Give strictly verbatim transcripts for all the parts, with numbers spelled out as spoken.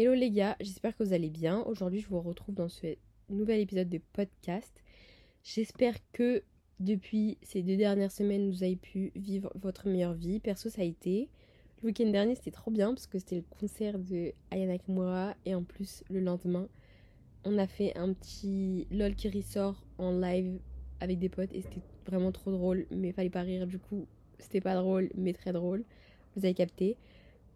Hello les gars, j'espère que vous allez bien. Aujourd'hui, je vous retrouve dans ce nouvel épisode de podcast. J'espère que depuis ces deux dernières semaines, vous avez pu vivre votre meilleure vie. Perso, ça a été. Le week-end dernier, c'était trop bien parce que c'était le concert de Ayana Kimura. Et en plus, le lendemain, on a fait un petit LOL qui ressort en live avec des potes. Et c'était vraiment trop drôle, mais fallait pas rire. Du coup, c'était pas drôle, mais très drôle. Vous avez capté.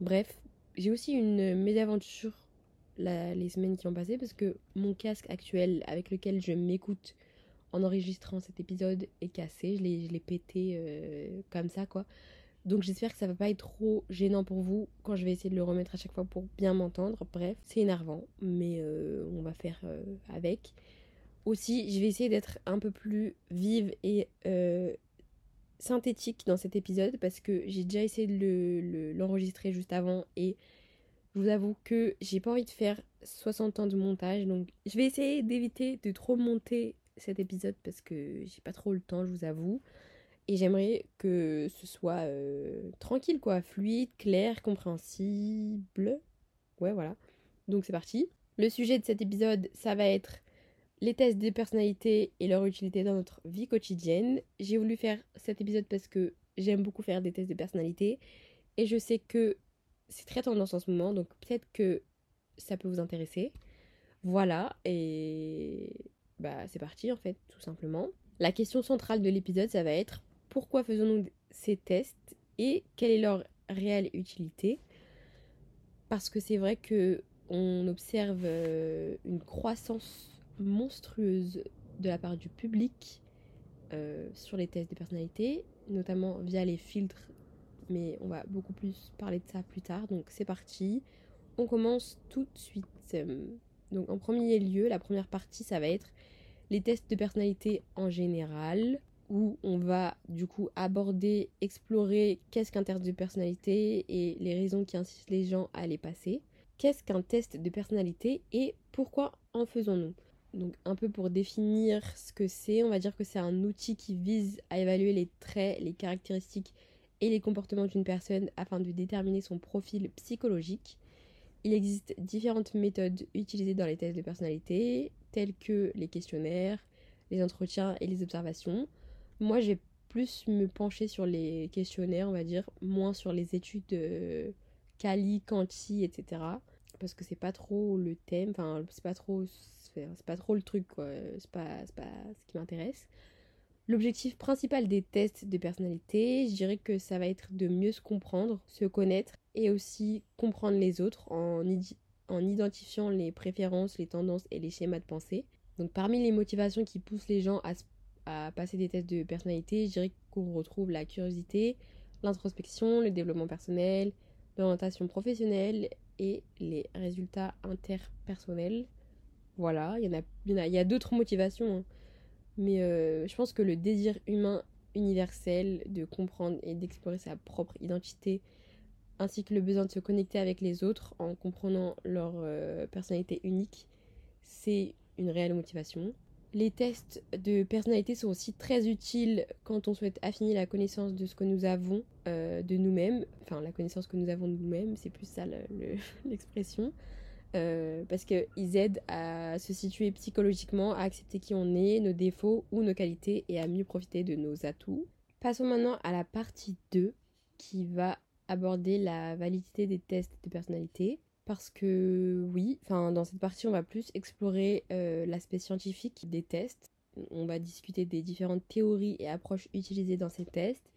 Bref. J'ai aussi une mésaventure la, les semaines qui ont passé parce que mon casque actuel avec lequel je m'écoute en enregistrant cet épisode est cassé. Je l'ai, je l'ai pété euh, comme ça quoi. Donc j'espère que ça va pas être trop gênant pour vous quand je vais essayer de le remettre à chaque fois pour bien m'entendre. Bref, c'est énervant mais euh, on va faire euh, avec. Aussi, je vais essayer d'être un peu plus vive et... Euh, synthétique dans cet épisode parce que j'ai déjà essayé de le, le, l'enregistrer juste avant et je vous avoue que j'ai pas envie de faire soixante ans de montage, donc je vais essayer d'éviter de trop monter cet épisode parce que j'ai pas trop le temps, je vous avoue, et j'aimerais que ce soit euh, tranquille quoi, fluide, clair, compréhensible. Ouais, voilà, donc c'est parti. Le sujet de cet épisode, ça va être les tests de personnalité et leur utilité dans notre vie quotidienne. J'ai voulu faire cet épisode parce que j'aime beaucoup faire des tests de personnalité. Et je sais que c'est très tendance en ce moment, donc peut-être que ça peut vous intéresser. Voilà, et bah c'est parti en fait, tout simplement. La question centrale de l'épisode, ça va être pourquoi faisons-nous ces tests et quelle est leur réelle utilité? Parce que c'est vrai qu'on observe une croissance monstrueuse de la part du public euh, sur les tests de personnalité, notamment via les filtres, mais on va beaucoup plus parler de ça plus tard, donc c'est parti, on commence tout de suite. Donc en premier lieu, la première partie, ça va être les tests de personnalité en général, où on va du coup aborder, explorer qu'est-ce qu'un test de personnalité et les raisons qui incitent les gens à les passer. Qu'est-ce qu'un test de personnalité et pourquoi en faisons-nous? Donc un peu pour définir ce que c'est, on va dire que c'est un outil qui vise à évaluer les traits, les caractéristiques et les comportements d'une personne afin de déterminer son profil psychologique. Il existe différentes méthodes utilisées dans les tests de personnalité, telles que les questionnaires, les entretiens et les observations. Moi, je vais plus me pencher sur les questionnaires, on va dire, moins sur les études euh, quali, quanti, et cetera. Parce que c'est pas trop le thème, enfin c'est pas trop... c'est pas trop le truc quoi, c'est pas, c'est pas ce qui m'intéresse. L'objectif principal des tests de personnalité, je dirais que ça va être de mieux se comprendre, se connaître et aussi comprendre les autres en, id- en identifiant les préférences, les tendances et les schémas de pensée. Donc parmi les motivations qui poussent les gens à, à passer des tests de personnalité, je dirais qu'on retrouve la curiosité, l'introspection, le développement personnel, l'orientation professionnelle et les résultats interpersonnels. Voilà, il y en a, il y en a, il y a d'autres motivations, hein. Mais euh, je pense que le désir humain universel de comprendre et d'explorer sa propre identité, ainsi que le besoin de se connecter avec les autres en comprenant leur euh, personnalité unique, c'est une réelle motivation. Les tests de personnalité sont aussi très utiles quand on souhaite affiner la connaissance de ce que nous avons euh, de nous-mêmes, enfin la connaissance que nous avons de nous-mêmes, c'est plus ça le, le, l'expression. Euh, parce qu'ils aident à se situer psychologiquement, à accepter qui on est, nos défauts ou nos qualités et à mieux profiter de nos atouts. Passons maintenant à la partie deux qui va aborder la validité des tests de personnalité. Parce que oui, dans cette partie on va plus explorer euh, l'aspect scientifique des tests. On va discuter des différentes théories et approches utilisées dans ces tests,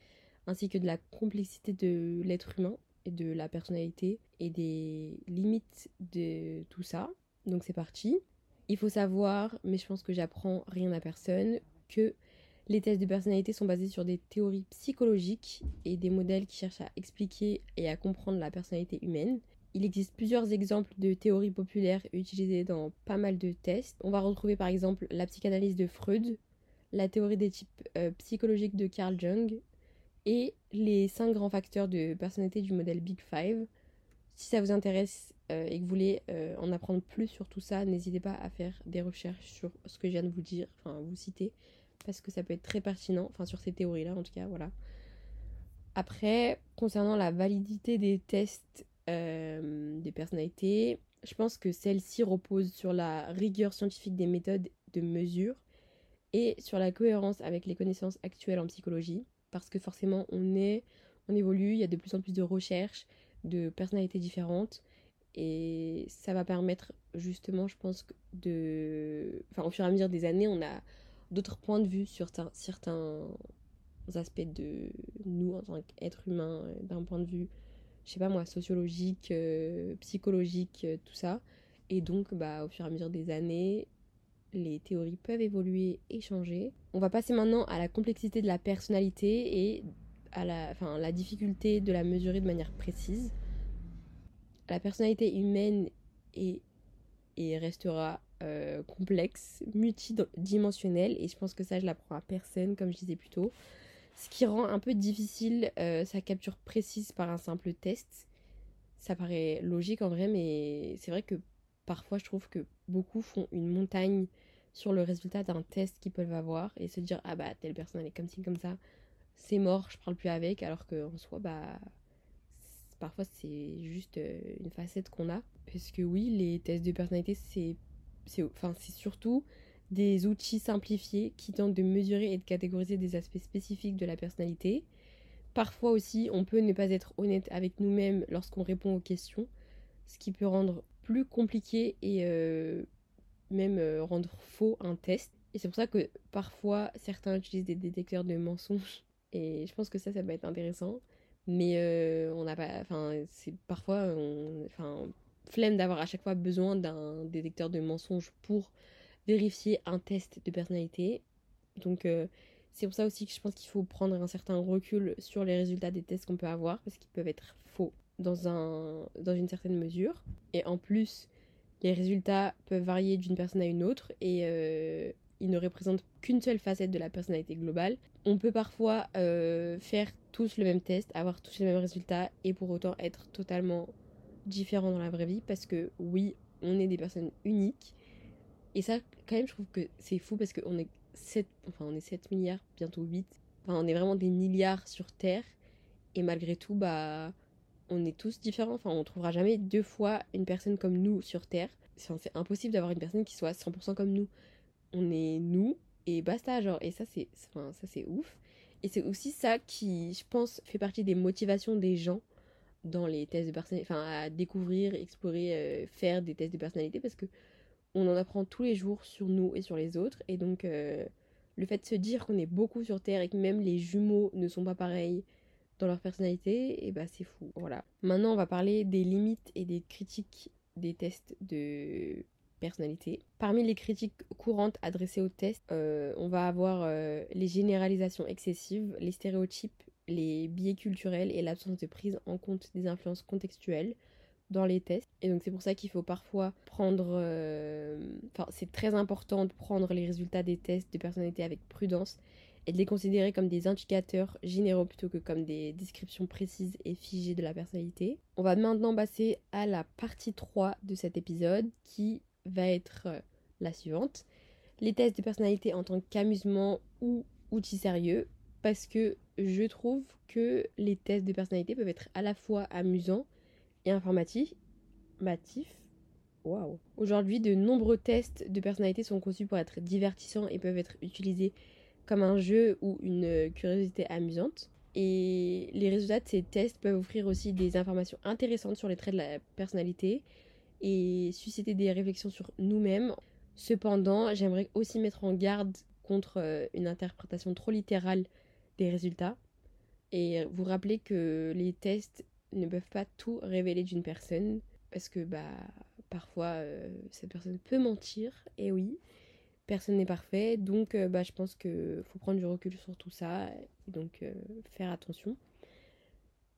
ainsi que de la complexité de l'être humain et de la personnalité et des limites de tout ça. Donc c'est parti. Il faut savoir, mais je pense que j'apprends rien à personne, que les tests de personnalité sont basés sur des théories psychologiques et des modèles qui cherchent à expliquer et à comprendre la personnalité humaine. Il existe plusieurs exemples de théories populaires utilisées dans pas mal de tests. On va retrouver par exemple la psychanalyse de Freud, la théorie des types euh, psychologiques de Carl Jung, et les cinq grands facteurs de personnalité du modèle Big Five. Si ça vous intéresse euh, et que vous voulez euh, en apprendre plus sur tout ça, n'hésitez pas à faire des recherches sur ce que je viens de vous dire, enfin vous citer, parce que ça peut être très pertinent, enfin sur ces théories-là en tout cas, voilà. Après, concernant la validité des tests euh, des personnalités, Je pense que celle-ci repose sur la rigueur scientifique des méthodes de mesure et sur la cohérence avec les connaissances actuelles en psychologie, parce que forcément on est, on évolue, il y a de plus en plus de recherches, de personnalités différentes, et ça va permettre justement, je pense, de, enfin au fur et à mesure des années, on a d'autres points de vue sur ta... certains aspects de nous en tant qu'être humain, d'un point de vue, je sais pas moi, sociologique, euh, psychologique, euh, tout ça. Et donc, bah, au fur et à mesure des années, les théories peuvent évoluer et changer. On va passer maintenant à la complexité de la personnalité et à la, enfin, la difficulté de la mesurer de manière précise. La personnalité humaine est et restera euh, complexe, multidimensionnelle, et je pense que ça, je l'apprends à personne, comme je disais plus tôt. Ce qui rend un peu difficile euh, sa capture précise par un simple test. Ça paraît logique en vrai, mais c'est vrai que parfois je trouve que beaucoup font une montagne sur le résultat d'un test qu'ils peuvent avoir et se dire « Ah bah, telle personne elle est comme ci, comme ça, c'est mort, je parle plus avec », alors qu'en soi, bah, c'est, parfois c'est juste une facette qu'on a. Parce que oui, les tests de personnalité, c'est, c'est, enfin, c'est surtout... des outils simplifiés qui tentent de mesurer et de catégoriser des aspects spécifiques de la personnalité. Parfois aussi, on peut ne pas être honnête avec nous-mêmes lorsqu'on répond aux questions, ce qui peut rendre plus compliqué et euh, même euh, rendre faux un test. Et c'est pour ça que parfois, certains utilisent des détecteurs de mensonges. Et je pense que ça, ça peut être intéressant. Mais euh, on n'a pas... Enfin, c'est parfois... On, enfin, flemme d'avoir à chaque fois besoin d'un détecteur de mensonges pour... vérifier un test de personnalité. Donc euh, c'est pour ça aussi que je pense qu'il faut prendre un certain recul sur les résultats des tests qu'on peut avoir, parce qu'ils peuvent être faux dans, un, dans une certaine mesure. Et en plus, les résultats peuvent varier d'une personne à une autre et euh, ils ne représentent qu'une seule facette de la personnalité globale. On peut parfois euh, faire tous le même test, avoir tous les mêmes résultats et pour autant être totalement différents dans la vraie vie, parce que oui, on est des personnes uniques. Et ça, quand même, je trouve que c'est fou parce qu'on est sept, enfin, on est sept milliards, bientôt huit. Enfin, on est vraiment des milliards sur Terre. Et malgré tout, bah, on est tous différents. Enfin, on ne trouvera jamais deux fois une personne comme nous sur Terre. Enfin, c'est impossible d'avoir une personne qui soit cent pour cent comme nous. On est nous et basta, genre. Et ça, c'est, enfin, ça, c'est ouf. Et c'est aussi ça qui, je pense, fait partie des motivations des gens dans les tests de personnalité. Enfin, à découvrir, explorer, euh, faire des tests de personnalité, parce que on en apprend tous les jours sur nous et sur les autres. Et donc, euh, le fait de se dire qu'on est beaucoup sur Terre et que même les jumeaux ne sont pas pareils dans leur personnalité, et bah c'est fou. Voilà. Maintenant, on va parler des limites et des critiques des tests de personnalité. Parmi les critiques courantes adressées aux tests, euh, on va avoir euh, les généralisations excessives, les stéréotypes, les biais culturels et l'absence de prise en compte des influences contextuelles dans les tests. Et donc c'est pour ça qu'il faut parfois prendre... Euh... Enfin, c'est très important de prendre les résultats des tests de personnalité avec prudence et de les considérer comme des indicateurs généraux plutôt que comme des descriptions précises et figées de la personnalité. On va maintenant passer à la partie trois de cet épisode qui va être la suivante. Les tests de personnalité en tant qu'amusement ou outil sérieux, parce que je trouve que les tests de personnalité peuvent être à la fois amusants et informatif. Matif. Waouh. Aujourd'hui, de nombreux tests de personnalité sont conçus pour être divertissants et peuvent être utilisés comme un jeu ou une curiosité amusante. Et les résultats de ces tests peuvent offrir aussi des informations intéressantes sur les traits de la personnalité et susciter des réflexions sur nous-mêmes. Cependant, j'aimerais aussi mettre en garde contre une interprétation trop littérale des résultats et vous rappeler que les tests ne peuvent pas tout révéler d'une personne, parce que bah parfois euh, cette personne peut mentir, et oui, personne n'est parfait, donc euh, bah je pense que faut prendre du recul sur tout ça, et donc euh, faire attention.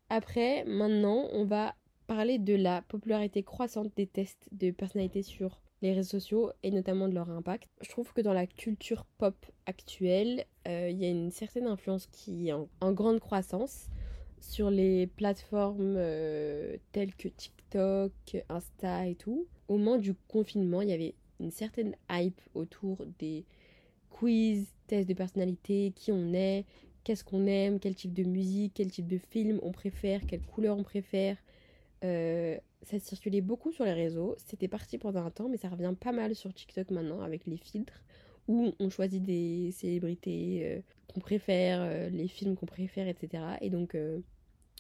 Après, maintenant, on va parler de la popularité croissante des tests de personnalité sur les réseaux sociaux, et notamment de leur impact. Je trouve que dans la culture pop actuelle, euh, y a une certaine influence qui est en, en grande croissance, sur les plateformes euh, telles que TikTok, Insta et tout. Au moment du confinement, il y avait une certaine hype autour des quiz, tests de personnalité, qui on est, qu'est-ce qu'on aime, quel type de musique, quel type de film on préfère, quelle couleur on préfère, euh, ça circulait beaucoup sur les réseaux, c'était parti pendant un temps, mais ça revient pas mal sur TikTok maintenant avec les filtres où on choisit des célébrités euh, qu'on préfère, euh, les films qu'on préfère, et cetera. Et donc, euh,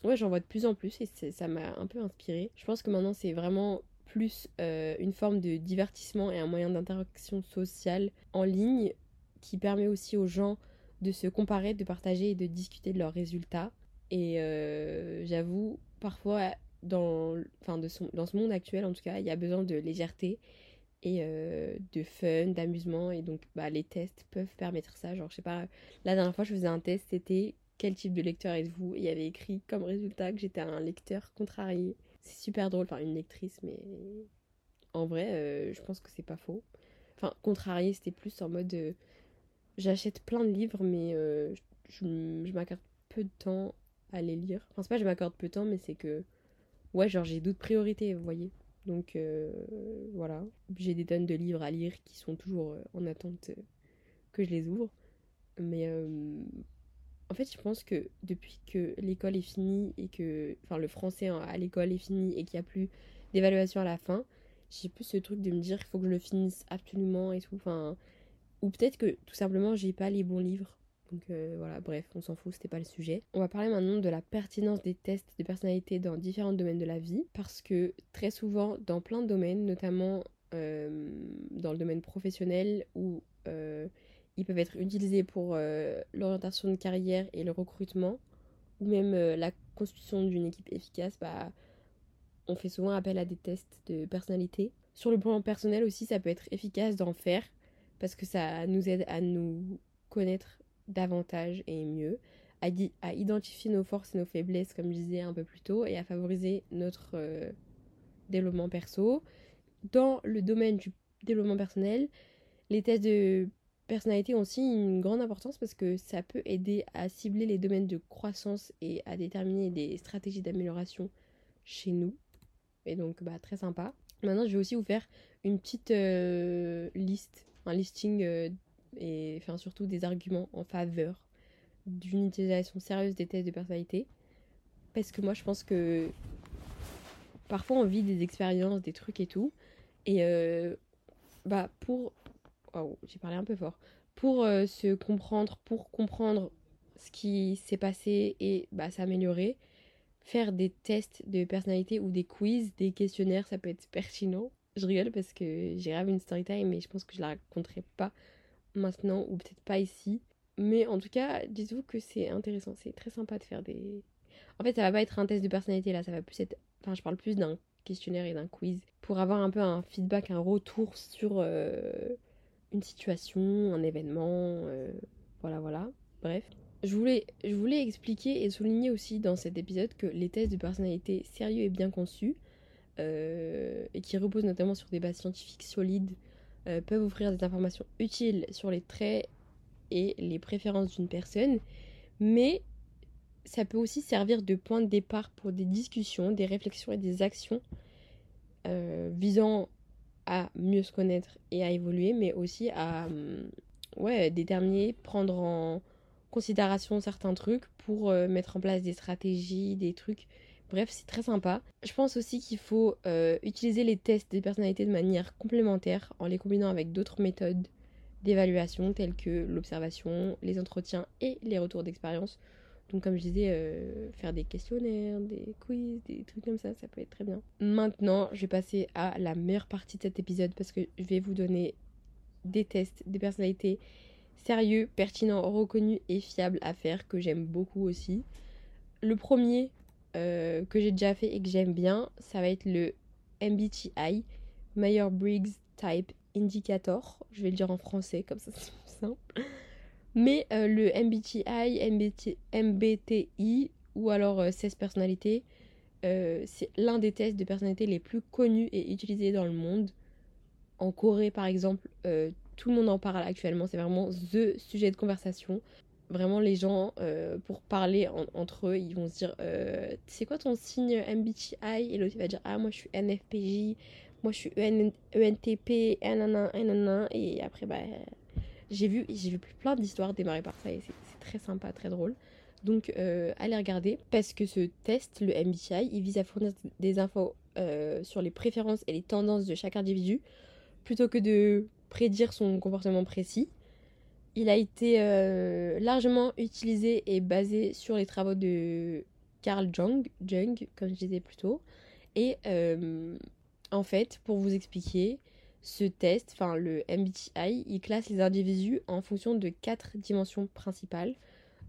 ouais, j'en vois de plus en plus et ça m'a un peu inspirée. Je pense que maintenant, c'est vraiment plus euh, une forme de divertissement et un moyen d'interaction sociale en ligne qui permet aussi aux gens de se comparer, de partager et de discuter de leurs résultats. Et euh, j'avoue, parfois, dans, enfin, de son, dans ce monde actuel, en tout cas, il y a besoin de légèreté et euh, de fun, d'amusement, et donc bah, les tests peuvent permettre ça. Genre, je sais pas, la dernière fois je faisais un test, c'était quel type de lecteur êtes-vous, et il y avait écrit comme résultat que j'étais un lecteur contrarié. C'est super drôle, enfin une lectrice, mais en vrai euh, je pense que c'est pas faux. Enfin contrarié, c'était plus en mode euh, j'achète plein de livres mais euh, je, je m'accorde peu de temps à les lire. Enfin c'est pas je m'accorde peu de temps, mais c'est que ouais, genre j'ai d'autres priorités, vous voyez. Donc euh, voilà, j'ai des tonnes de livres à lire qui sont toujours en attente que je les ouvre. Mais euh, en fait, je pense que depuis que l'école est finie et que, enfin, le français à l'école est fini et qu'il n'y a plus d'évaluation à la fin, j'ai plus ce truc de me dire qu'il faut que je le finisse absolument et tout. Enfin, ou peut-être que tout simplement j'ai pas les bons livres. Donc euh, voilà, bref, on s'en fout, c'était pas le sujet. On va parler maintenant de la pertinence des tests de personnalité dans différents domaines de la vie, parce que très souvent, dans plein de domaines, notamment euh, dans le domaine professionnel, où euh, ils peuvent être utilisés pour euh, l'orientation de carrière et le recrutement, ou même euh, la constitution d'une équipe efficace, bah, on fait souvent appel à des tests de personnalité. Sur le plan personnel aussi, ça peut être efficace d'en faire, parce que ça nous aide à nous connaître davantage et mieux, à, di- à identifier nos forces et nos faiblesses, comme je disais un peu plus tôt, et à favoriser notre euh, développement perso. Dans le domaine du développement personnel, les tests de personnalité ont aussi une grande importance parce que ça peut aider à cibler les domaines de croissance et à déterminer des stratégies d'amélioration chez nous. Et donc, bah, très sympa. Maintenant, je vais aussi vous faire une petite euh, liste, un listing euh, et enfin, surtout des arguments en faveur d'une utilisation sérieuse des tests de personnalité, parce que moi je pense que parfois on vit des expériences, des trucs et tout, et euh, bah pour oh, j'ai parlé un peu fort pour euh, se comprendre, pour comprendre ce qui s'est passé et bah, s'améliorer, faire des tests de personnalité ou des quiz, des questionnaires, ça peut être pertinent. Je rigole parce que j'ai rêvé une story time, mais je pense que je la raconterai pas maintenant, ou peut-être pas ici, mais en tout cas dites-vous que c'est intéressant, c'est très sympa de faire des... En fait ça va pas être un test de personnalité là, ça va plus être, enfin je parle plus d'un questionnaire et d'un quiz pour avoir un peu un feedback, un retour sur euh, une situation, un événement, euh, voilà voilà, bref. Je voulais, je voulais expliquer et souligner aussi dans cet épisode que les tests de personnalité sérieux et bien conçus euh, et qui reposent notamment sur des bases scientifiques solides peuvent offrir des informations utiles sur les traits et les préférences d'une personne, mais ça peut aussi servir de point de départ pour des discussions, des réflexions et des actions euh, visant à mieux se connaître et à évoluer, mais aussi à ouais, déterminer, prendre en considération certains trucs pour euh, mettre en place des stratégies, des trucs... Bref, c'est très sympa. Je pense aussi qu'il faut euh, utiliser les tests de personnalité de manière complémentaire en les combinant avec d'autres méthodes d'évaluation telles que l'observation, les entretiens et les retours d'expérience. Donc comme je disais, euh, faire des questionnaires, des quiz, des trucs comme ça, ça peut être très bien. Maintenant, je vais passer à la meilleure partie de cet épisode parce que je vais vous donner des tests de personnalité sérieux, pertinents, reconnus et fiables à faire que j'aime beaucoup aussi. Le premier... Euh, que j'ai déjà fait et que j'aime bien, ça va être le M B T I, Myers-Briggs Type Indicator. Je vais le dire en français, comme ça c'est plus simple. Mais euh, le M B T I, M B T I ou alors euh, seize personnalités, euh, c'est l'un des tests de personnalité les plus connus et utilisés dans le monde. En Corée par exemple, euh, tout le monde en parle actuellement, c'est vraiment THE sujet de conversation. Vraiment, les gens, euh, pour parler en, entre eux, ils vont se dire euh, « C'est quoi ton signe M B T I ?» Et l'autre, il va dire « Ah, moi, je suis N F P J, moi, je suis E N T P, nanana, nanana. » Et après, bah, j'ai vu, j'ai vu plein d'histoires démarrer par ça et c'est, c'est très sympa, très drôle. Donc, euh, allez regarder, parce que ce test, le M B T I, il vise à fournir des infos euh, sur les préférences et les tendances de chaque individu, plutôt que de prédire son comportement précis. Il a été euh, largement utilisé et basé sur les travaux de Carl Jung, Jung comme je disais plus tôt. Et euh, en fait, pour vous expliquer, ce test, enfin le M B T I, il classe les individus en fonction de quatre dimensions principales.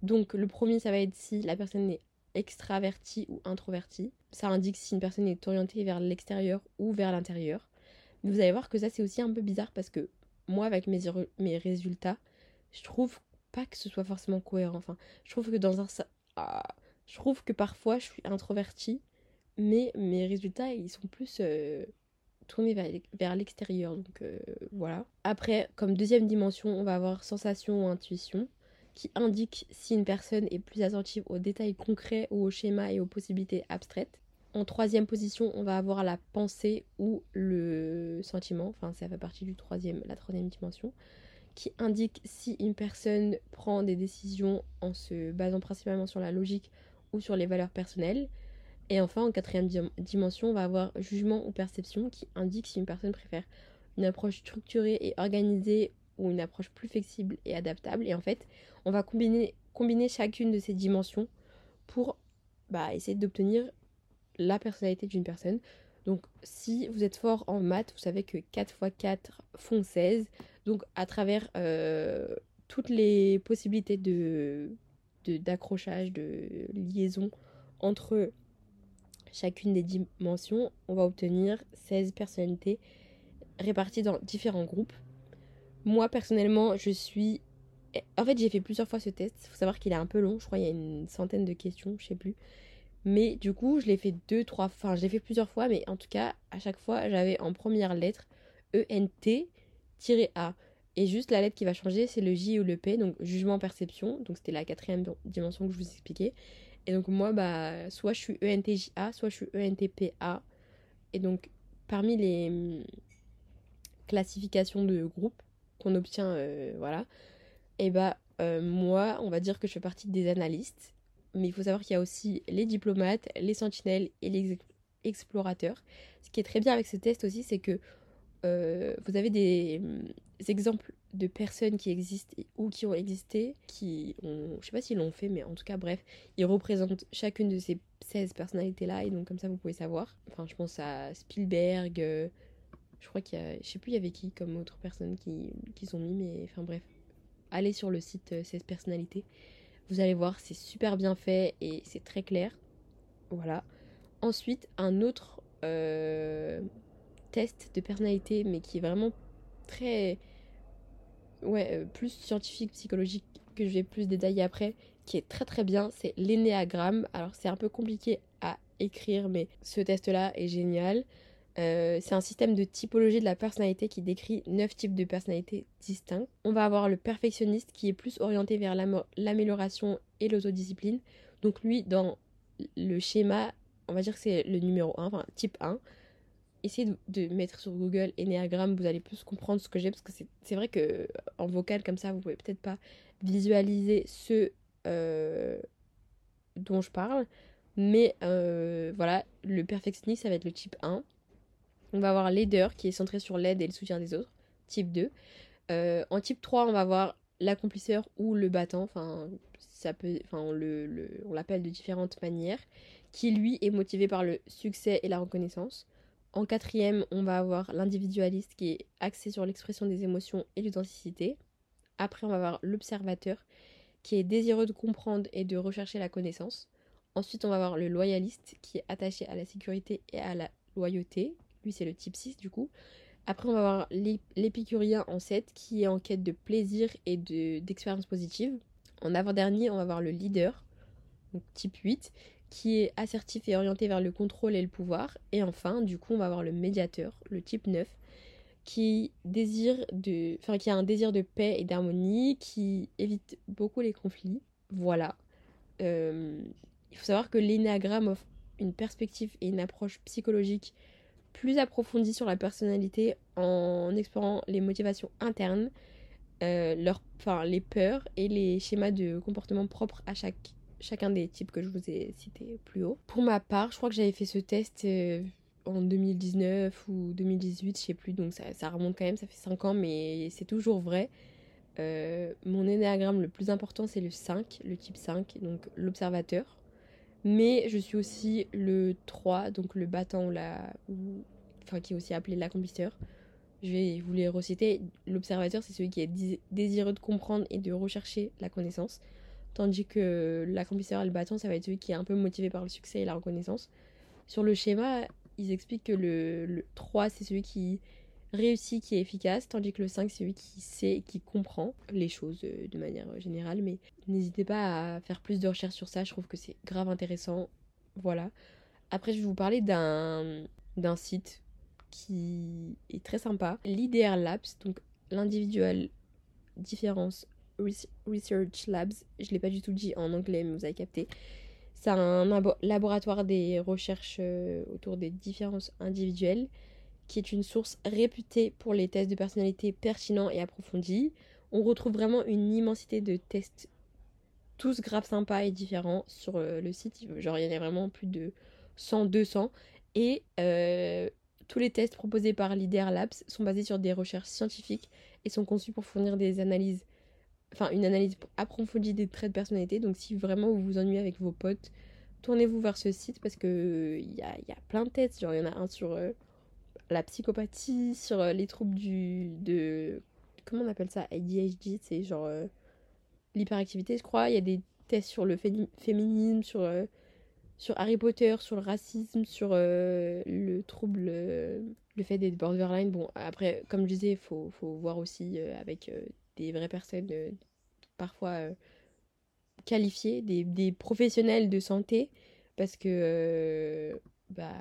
Donc le premier, ça va être si la personne est extravertie ou introvertie. Ça indique si une personne est orientée vers l'extérieur ou vers l'intérieur. Mais vous allez voir que ça, c'est aussi un peu bizarre parce que moi, avec mes, mes résultats, je trouve pas que ce soit forcément cohérent. Enfin, je trouve que dans un... Ah, je trouve que parfois, je suis introvertie, mais mes résultats, ils sont plus euh, tournés vers, vers l'extérieur. Donc euh, voilà. Après, comme deuxième dimension, on va avoir sensation ou intuition, qui indique si une personne est plus attentive aux détails concrets ou aux schémas et aux possibilités abstraites. En troisième position, on va avoir la pensée ou le sentiment, enfin ça fait partie du troisième, la troisième dimension, qui indique si une personne prend des décisions en se basant principalement sur la logique ou sur les valeurs personnelles. Et enfin, en quatrième dim- dimension, on va avoir jugement ou perception, qui indique si une personne préfère une approche structurée et organisée ou une approche plus flexible et adaptable. Et en fait, on va combiner, combiner chacune de ces dimensions pour bah, essayer d'obtenir la personnalité d'une personne. Donc si vous êtes fort en maths, vous savez que quatre fois quatre font seize. Donc à travers euh, toutes les possibilités de, de, d'accrochage, de liaison entre chacune des dimensions, on va obtenir seize personnalités réparties dans différents groupes. Moi personnellement, je suis... En fait, j'ai fait plusieurs fois ce test. Il faut savoir qu'il est un peu long, je crois qu'il y a une centaine de questions, je sais plus. Mais du coup, je l'ai fait deux, trois, enfin, je l'ai fait plusieurs fois, mais en tout cas, à chaque fois, j'avais en première lettre E N T A. Et juste la lettre qui va changer, c'est le J ou le P, donc jugement-perception. Donc c'était la quatrième dimension que je vous expliquais. Et donc moi, bah, soit je suis E N T J A, soit je suis E N T P A. Et donc, parmi les classifications de groupes qu'on obtient, euh, voilà, et bah, euh, moi, on va dire que je fais partie des analystes. Mais il faut savoir qu'il y a aussi les diplomates, les sentinelles et les explorateurs. Ce qui est très bien avec ce test aussi, c'est que euh, vous avez des, des exemples de personnes qui existent ou qui ont existé, qui ont, je sais pas s'ils l'ont fait, mais en tout cas, bref, ils représentent chacune de ces seize personnalités-là, et donc comme ça, vous pouvez savoir. Enfin, je pense à Spielberg, euh, je crois qu'il y a, je sais plus il y avait qui comme autre personne qui, qui sont mis, mais enfin bref, allez sur le site euh, seize personnalités. Vous allez voir, c'est super bien fait et c'est très clair. Voilà. Ensuite, un autre euh, test de personnalité, mais qui est vraiment très... Ouais, euh, plus scientifique, psychologique, que je vais plus détailler après, qui est très très bien, c'est l'Enneagramme. Alors, c'est un peu compliqué à écrire, mais ce test-là est génial. Euh, c'est un système de typologie de la personnalité qui décrit neuf types de personnalités distincts. On va avoir le perfectionniste qui est plus orienté vers l'amélioration et l'autodiscipline. Donc lui, dans le schéma, on va dire que c'est le numéro un, enfin type un. Essayez de, de mettre sur Google Enneagramme, vous allez plus comprendre ce que j'ai, parce que c'est, c'est vrai que en vocal comme ça, vous pouvez peut-être pas visualiser ce euh, dont je parle. Mais euh, voilà, le perfectionniste, ça va être le type un. On va avoir l'aider qui est centré sur l'aide et le soutien des autres, type deux. Euh, en type trois, on va avoir l'accomplisseur ou le battant, enfin ça peut, enfin on, le, le, on l'appelle de différentes manières, qui lui est motivé par le succès et la reconnaissance. En quatrième, on va avoir l'individualiste qui est axé sur l'expression des émotions et l'authenticité. Après, on va avoir l'observateur qui est désireux de comprendre et de rechercher la connaissance. Ensuite, on va avoir le loyaliste qui est attaché à la sécurité et à la loyauté. Lui, c'est le type six du coup. Après, on va avoir l'épicurien en sept qui est en quête de plaisir et de, d'expérience positive. En avant-dernier, on va avoir le leader, donc type huit, qui est assertif et orienté vers le contrôle et le pouvoir. Et enfin, du coup, on va avoir le médiateur, le type neuf, qui, désire de, enfin, qui a un désir de paix et d'harmonie, qui évite beaucoup les conflits. Voilà. Euh, il faut savoir que l'Enneagramme offre une perspective et une approche psychologique plus approfondie sur la personnalité en explorant les motivations internes, euh, leur, enfin, les peurs et les schémas de comportement propres à chaque, chacun des types que je vous ai cités plus haut. Pour ma part, je crois que j'avais fait ce test euh, en deux mille dix-neuf ou deux mille dix-huit, je sais plus, donc ça, ça remonte quand même, ça fait cinq ans, mais c'est toujours vrai. Euh, mon ennéagramme le plus important, c'est le cinq, le type cinq, donc l'observateur. Mais je suis aussi le trois, donc le battant, ou la, ou, enfin, qui est aussi appelé l'accomplisseur. Je vais vous les reciter. L'observateur, c'est celui qui est désireux de comprendre et de rechercher la connaissance. Tandis que l'accomplisseur et le battant, ça va être celui qui est un peu motivé par le succès et la reconnaissance. Sur le schéma, ils expliquent que le, le trois, c'est celui qui réussit, qui est efficace, tandis que le cinq, c'est celui qui sait et qui comprend les choses de manière générale. Mais n'hésitez pas à faire plus de recherches sur ça, je trouve que c'est grave intéressant. Voilà. Après, je vais vous parler d'un, d'un site qui est très sympa. l'I D R Labs, donc l'Individual Difference Research Labs. Je ne l'ai pas du tout dit en anglais, mais vous avez capté. C'est un laboratoire des recherches autour des différences individuelles, qui est une source réputée pour les tests de personnalité pertinents et approfondis. On retrouve vraiment une immensité de tests, tous grave sympas et différents sur le site. Genre, il y en a vraiment plus de cent, deux cents. Et euh, tous les tests proposés par l'I D R Labs sont basés sur des recherches scientifiques et sont conçus pour fournir des analyses, enfin une analyse approfondie des traits de personnalité. Donc si vraiment vous vous ennuyez avec vos potes, tournez-vous vers ce site parce que il y a, y a plein de tests. Genre, il y en a un sur euh, la psychopathie, sur euh, les troubles du de comment on appelle ça, A D H D, c'est genre euh, l'hyperactivité, je crois. Il y a des tests sur le fé- féminisme, sur euh, sur Harry Potter, sur le racisme, sur euh, le trouble, euh, le fait d'être borderline. Bon, après, comme je disais, faut faut voir aussi euh, avec euh, des vraies personnes euh, parfois euh, qualifiées, des, des professionnels de santé, parce que euh, bah,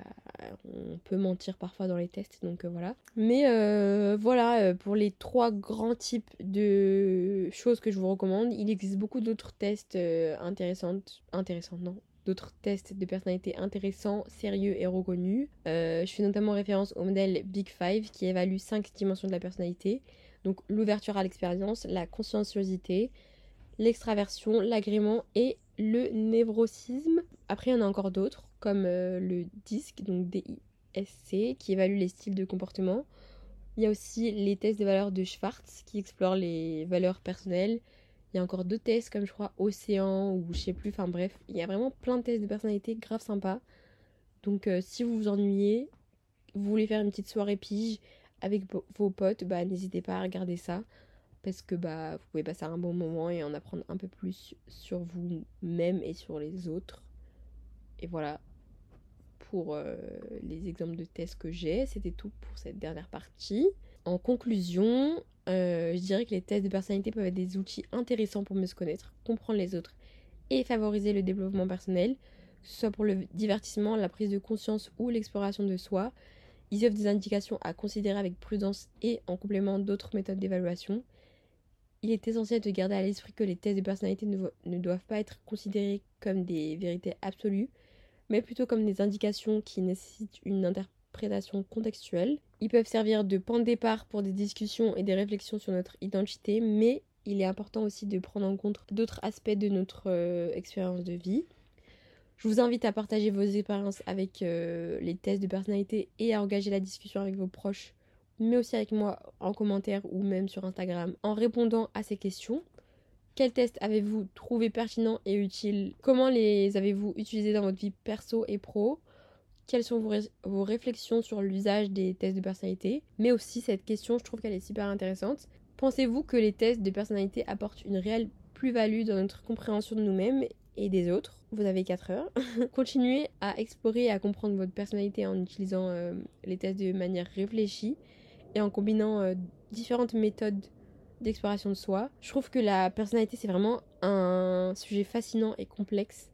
on peut mentir parfois dans les tests, donc euh, voilà. Mais euh, voilà, euh, pour les trois grands types de choses que je vous recommande. Il existe beaucoup d'autres tests euh, intéressantes, intéressantes non, d'autres tests de personnalité intéressants, sérieux et reconnus. Euh, je fais notamment référence au modèle Big Five qui évalue cinq dimensions de la personnalité. Donc l'ouverture à l'expérience, la conscienciosité, l'extraversion, l'agrément et le névrosisme. Après, il y en a encore d'autres, comme euh, le D I S C, donc D I S C, qui évalue les styles de comportement. Il y a aussi les tests de valeurs de Schwartz, qui explorent les valeurs personnelles. Il y a encore deux tests, comme je crois, Océan, ou je sais plus, enfin bref. Il y a vraiment plein de tests de personnalité grave sympas. Donc euh, si vous vous ennuyez, vous voulez faire une petite soirée pige avec vos potes, bah, n'hésitez pas à regarder ça parce que bah, vous pouvez passer un bon moment et en apprendre un peu plus sur vous-même et sur les autres. Et voilà pour euh, les exemples de tests que j'ai. C'était tout pour cette dernière partie. En conclusion, euh, je dirais que les tests de personnalité peuvent être des outils intéressants pour mieux se connaître, comprendre les autres et favoriser le développement personnel, que ce soit pour le divertissement, la prise de conscience ou l'exploration de soi. Ils offrent des indications à considérer avec prudence et en complément d'autres méthodes d'évaluation. Il est essentiel de garder à l'esprit que les tests de personnalité ne, vo- ne doivent pas être considérés comme des vérités absolues, mais plutôt comme des indications qui nécessitent une interprétation contextuelle. Ils peuvent servir de point de départ pour des discussions et des réflexions sur notre identité, mais il est important aussi de prendre en compte d'autres aspects de notre euh, expérience de vie. Je vous invite à partager vos expériences avec euh, les tests de personnalité et à engager la discussion avec vos proches, mais aussi avec moi en commentaire ou même sur Instagram en répondant à ces questions. Quels tests avez-vous trouvé pertinents et utiles? Comment les avez-vous utilisés dans votre vie perso et pro? Quelles sont vos, ré- vos réflexions sur l'usage des tests de personnalité? Mais aussi cette question, je trouve qu'elle est super intéressante. Pensez-vous que les tests de personnalité apportent une réelle plus-value dans notre compréhension de nous-mêmes et des autres? Vous avez quatre heures. Continuez à explorer et à comprendre votre personnalité en utilisant euh, les tests de manière réfléchie et en combinant euh, différentes méthodes d'exploration de soi. Je trouve que la personnalité, c'est vraiment un sujet fascinant et complexe,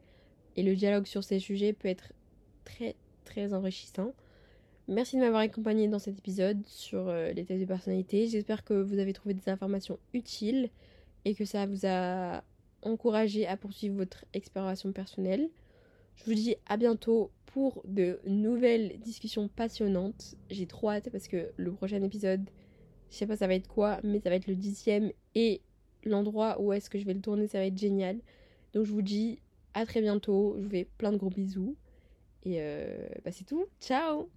et le dialogue sur ces sujets peut être très très enrichissant. Merci de m'avoir accompagnée dans cet épisode sur euh, les tests de personnalité. J'espère que vous avez trouvé des informations utiles et que ça vous a encouragé à poursuivre votre exploration personnelle. Je vous dis à bientôt pour de nouvelles discussions passionnantes. J'ai trop hâte parce que le prochain épisode, je sais pas ça va être quoi, mais ça va être le dixième et l'endroit où est-ce que je vais le tourner, ça va être génial. Donc je vous dis à très bientôt, je vous fais plein de gros bisous et euh, bah c'est tout, ciao.